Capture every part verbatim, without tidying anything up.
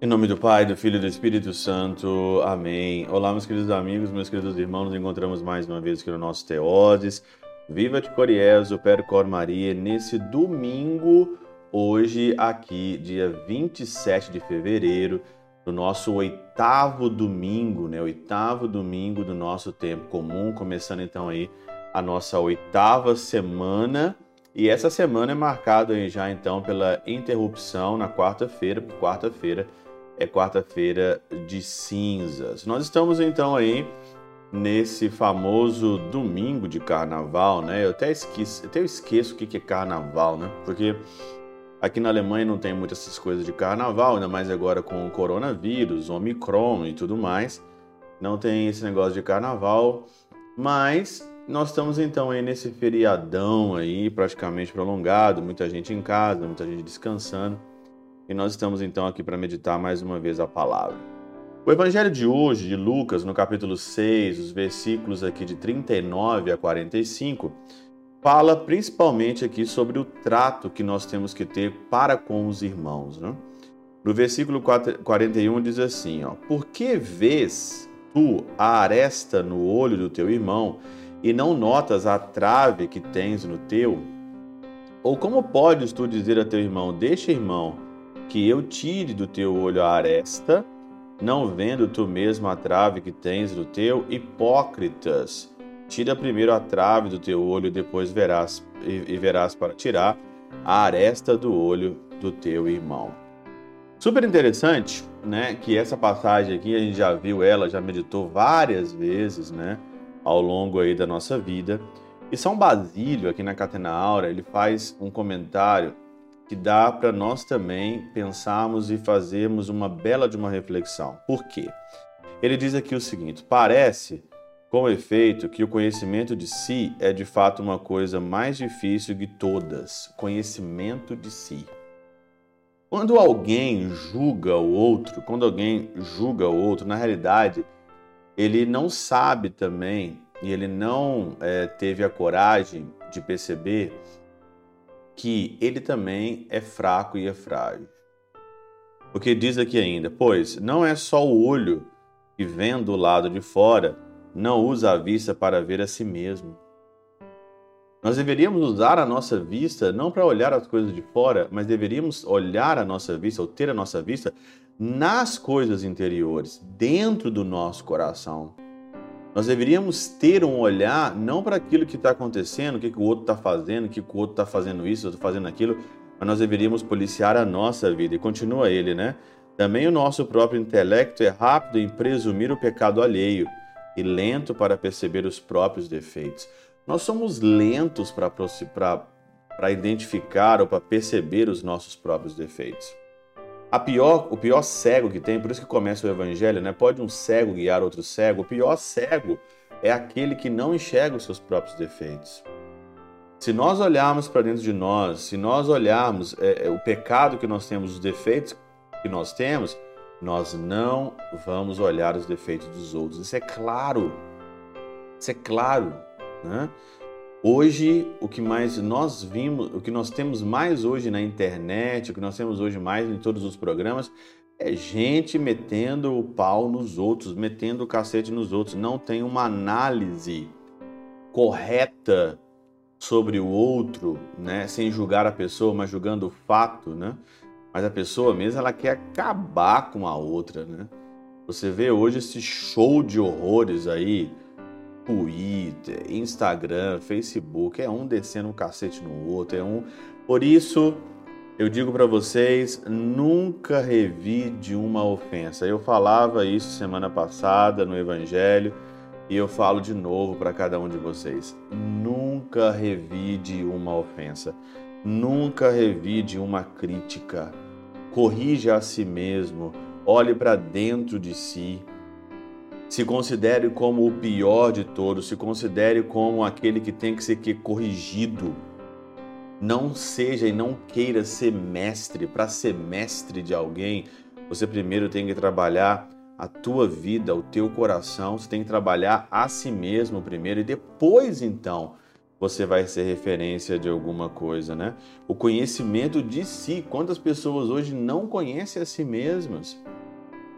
Em nome do Pai, do Filho e do Espírito Santo. Amém. Olá, meus queridos amigos, meus queridos irmãos. Nos encontramos mais uma vez aqui no nosso Teoses. Viva de Coriezo, per Cor Maria. Nesse domingo, hoje, aqui, dia vinte e sete de fevereiro, do nosso oitavo domingo, né? Oitavo domingo do nosso tempo comum. Começando, então, aí, a nossa oitava semana, e essa semana é marcada aí já então pela interrupção na quarta-feira, porque quarta-feira é quarta-feira de cinzas. Nós estamos então aí nesse famoso domingo de carnaval, né? Eu até esqueço, até eu esqueço o que é carnaval, né? Porque aqui na Alemanha não tem muitas essas coisas de carnaval, ainda mais agora com o coronavírus, Omicron e tudo mais. Não tem esse negócio de carnaval, mas nós estamos então aí nesse feriadão aí praticamente prolongado, muita gente em casa, muita gente descansando, e nós estamos então aqui para meditar mais uma vez a palavra. O evangelho de hoje, de Lucas, no capítulo seis, os versículos aqui de trinta e nove a quarenta e cinco, fala principalmente aqui sobre o trato que nós temos que ter para com os irmãos, né? No versículo quarenta e um diz assim, ó: "Por que vês tu a aresta no olho do teu irmão e não notas a trave que tens no teu? Ou como podes tu dizer a teu irmão, deixa, irmão, que eu tire do teu olho a aresta, não vendo tu mesmo a trave que tens no teu? Hipócritas, tira primeiro a trave do teu olho, e depois verás, e, e verás para tirar a aresta do olho do teu irmão." Super interessante, né? Que essa passagem aqui, a gente já viu ela, já meditou várias vezes, né? Ao longo aí da nossa vida. E São Basílio, aqui na Catena Aura, ele faz um comentário que dá para nós também pensarmos e fazermos uma bela de uma reflexão. Por quê? Ele diz aqui o seguinte: "Parece, com efeito, que o conhecimento de si é de fato uma coisa mais difícil que todas." Conhecimento de si. Quando alguém julga o outro, quando alguém julga o outro, na realidade, ele não sabe também, e ele não é, teve a coragem de perceber que ele também é fraco e é frágil. Porque diz aqui ainda: "Pois não é só o olho que, vendo o lado de fora, não usa a vista para ver a si mesmo." Nós deveríamos usar a nossa vista não para olhar as coisas de fora, mas deveríamos olhar a nossa vista, ou ter a nossa vista, nas coisas interiores, dentro do nosso coração. Nós deveríamos ter um olhar não para aquilo que está acontecendo, o que, que o outro está fazendo, o que, que o outro está fazendo isso, o outro fazendo aquilo, mas nós deveríamos policiar a nossa vida. E continua ele, né? "Também o nosso próprio intelecto é rápido em presumir o pecado alheio e lento para perceber os próprios defeitos." Nós somos lentos para identificar ou para perceber os nossos próprios defeitos. A pior, o pior cego que tem, por isso que começa o evangelho, né? Pode um cego guiar outro cego? O pior cego é aquele que não enxerga os seus próprios defeitos. Se nós olharmos para dentro de nós, se nós olharmos é, é, o pecado que nós temos, os defeitos que nós temos, nós não vamos olhar os defeitos dos outros. Isso é claro. Isso é claro. Né? Hoje, o que mais nós vimos, o que nós temos mais hoje na internet, o que nós temos hoje mais em todos os programas, é gente metendo o pau nos outros, metendo o cacete nos outros. Não tem uma análise correta sobre o outro, né? Sem julgar a pessoa, mas julgando o fato, né? Mas a pessoa mesmo, ela quer acabar com a outra, né? Você vê hoje esse show de horrores aí, Twitter, Instagram, Facebook, é um descendo um cacete no outro, é um... Por isso, eu digo para vocês, nunca revide uma ofensa. Eu falava isso semana passada no Evangelho e eu falo de novo para cada um de vocês. Nunca revide uma ofensa. Nunca revide uma crítica. Corrija a si mesmo. Olhe para dentro de si. Se considere como o pior de todos, se considere como aquele que tem que ser corrigido. Não seja e não queira ser mestre. Para ser mestre de alguém, você primeiro tem que trabalhar a tua vida, o teu coração, você tem que trabalhar a si mesmo primeiro e depois, então, você vai ser referência de alguma coisa, né? O conhecimento de si. Quantas pessoas hoje não conhecem a si mesmas?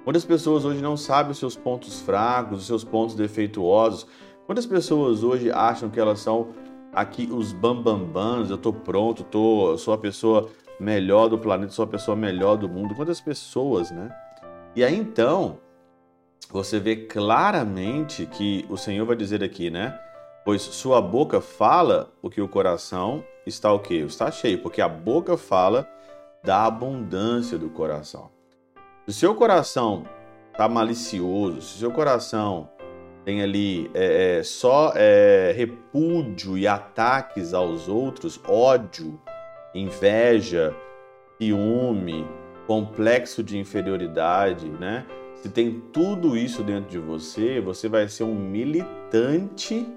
Quantas pessoas hoje não sabem os seus pontos fracos, os seus pontos defeituosos? Quantas pessoas hoje acham que elas são aqui os bambambans, eu tô pronto, tô, sou a pessoa melhor do planeta, sou a pessoa melhor do mundo? Quantas pessoas, né? E aí, então, você vê claramente que o Senhor vai dizer aqui, né? Pois sua boca fala o que o coração está o quê? Está cheio, porque a boca fala da abundância do coração. Se o seu coração está malicioso, se o seu coração tem ali é, é, só é, repúdio e ataques aos outros, ódio, inveja, ciúme, complexo de inferioridade, né? Se tem tudo isso dentro de você, você vai ser um militante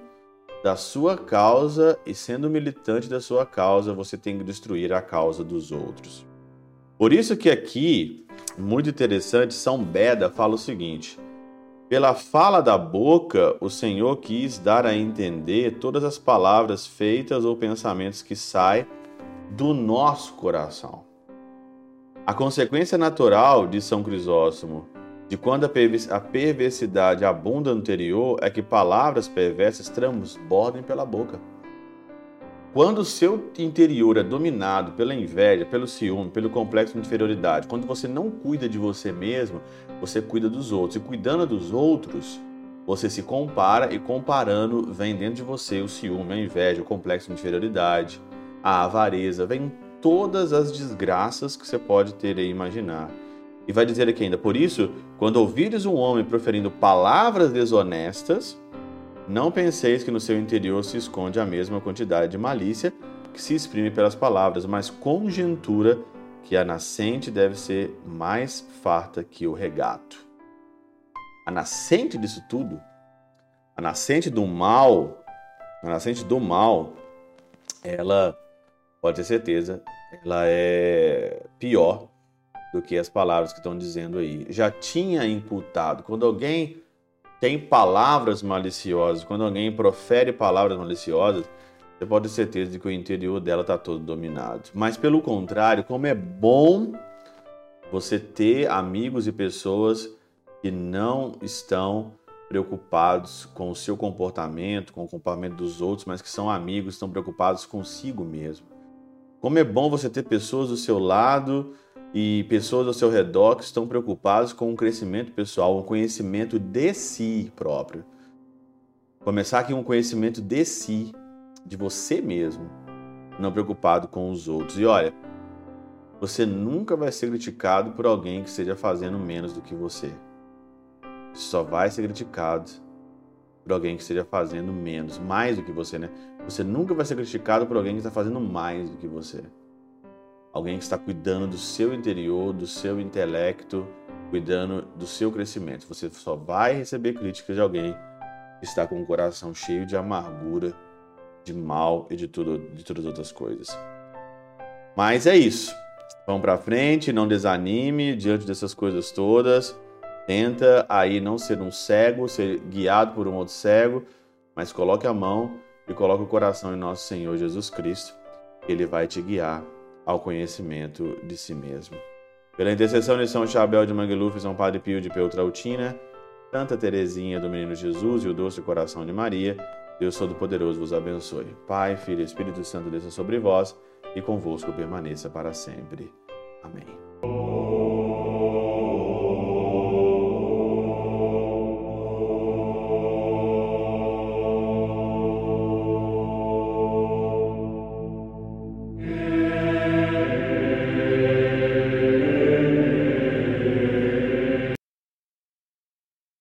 da sua causa, e sendo militante da sua causa, você tem que destruir a causa dos outros. Por isso que aqui, muito interessante, São Beda fala o seguinte: pela fala da boca, o Senhor quis dar a entender todas as palavras feitas ou pensamentos que saem do nosso coração. A consequência natural, diz São Crisóstomo, de quando a perversidade abunda no interior é que palavras perversas transbordem pela boca. Quando o seu interior é dominado pela inveja, pelo ciúme, pelo complexo de inferioridade, quando você não cuida de você mesmo, você cuida dos outros. E cuidando dos outros, você se compara, e comparando vem dentro de você o ciúme, a inveja, o complexo de inferioridade, a avareza, vem todas as desgraças que você pode ter e imaginar. E vai dizer aqui ainda: por isso, quando ouvires um homem proferindo palavras desonestas, não penseis que no seu interior se esconde a mesma quantidade de malícia que se exprime pelas palavras, mas conjectura que a nascente deve ser mais farta que o regato. A nascente disso tudo, a nascente do mal, a nascente do mal, ela, pode ter certeza, ela é pior do que as palavras que estão dizendo aí. Já tinha imputado. Quando alguém tem palavras maliciosas, quando alguém profere palavras maliciosas, você pode ter certeza de que o interior dela está todo dominado. Mas, pelo contrário, como é bom você ter amigos e pessoas que não estão preocupados com o seu comportamento, com o comportamento dos outros, mas que são amigos, estão preocupados consigo mesmo. Como é bom você ter pessoas do seu lado e pessoas ao seu redor que estão preocupadas com o crescimento pessoal, o conhecimento de si próprio. Começar aqui um conhecimento de si, de você mesmo, não preocupado com os outros. E olha, você nunca vai ser criticado por alguém que esteja fazendo menos do que você. Você só vai ser criticado por alguém que esteja fazendo menos, mais do que você, né? Você nunca vai ser criticado por alguém que está fazendo mais do que você. Alguém que está cuidando do seu interior, do seu intelecto, cuidando do seu crescimento. Você só vai receber críticas de alguém que está com o coração cheio de amargura, de mal e de, tudo, de todas as outras coisas. Mas é isso. Vamos para frente, não desanime diante dessas coisas todas. Tenta aí não ser um cego, ser guiado por um outro cego, mas coloque a mão e coloque o coração em nosso Senhor Jesus Cristo. Ele vai te guiar ao conhecimento de si mesmo. Pela intercessão de São Chabel de Mangueluf, São Padre Pio de Pietrelcina, Santa Terezinha do Menino Jesus e o doce coração de Maria, Deus Todo-Poderoso vos abençoe. Pai, Filho e Espírito Santo desça sobre vós e convosco permaneça para sempre. Amém.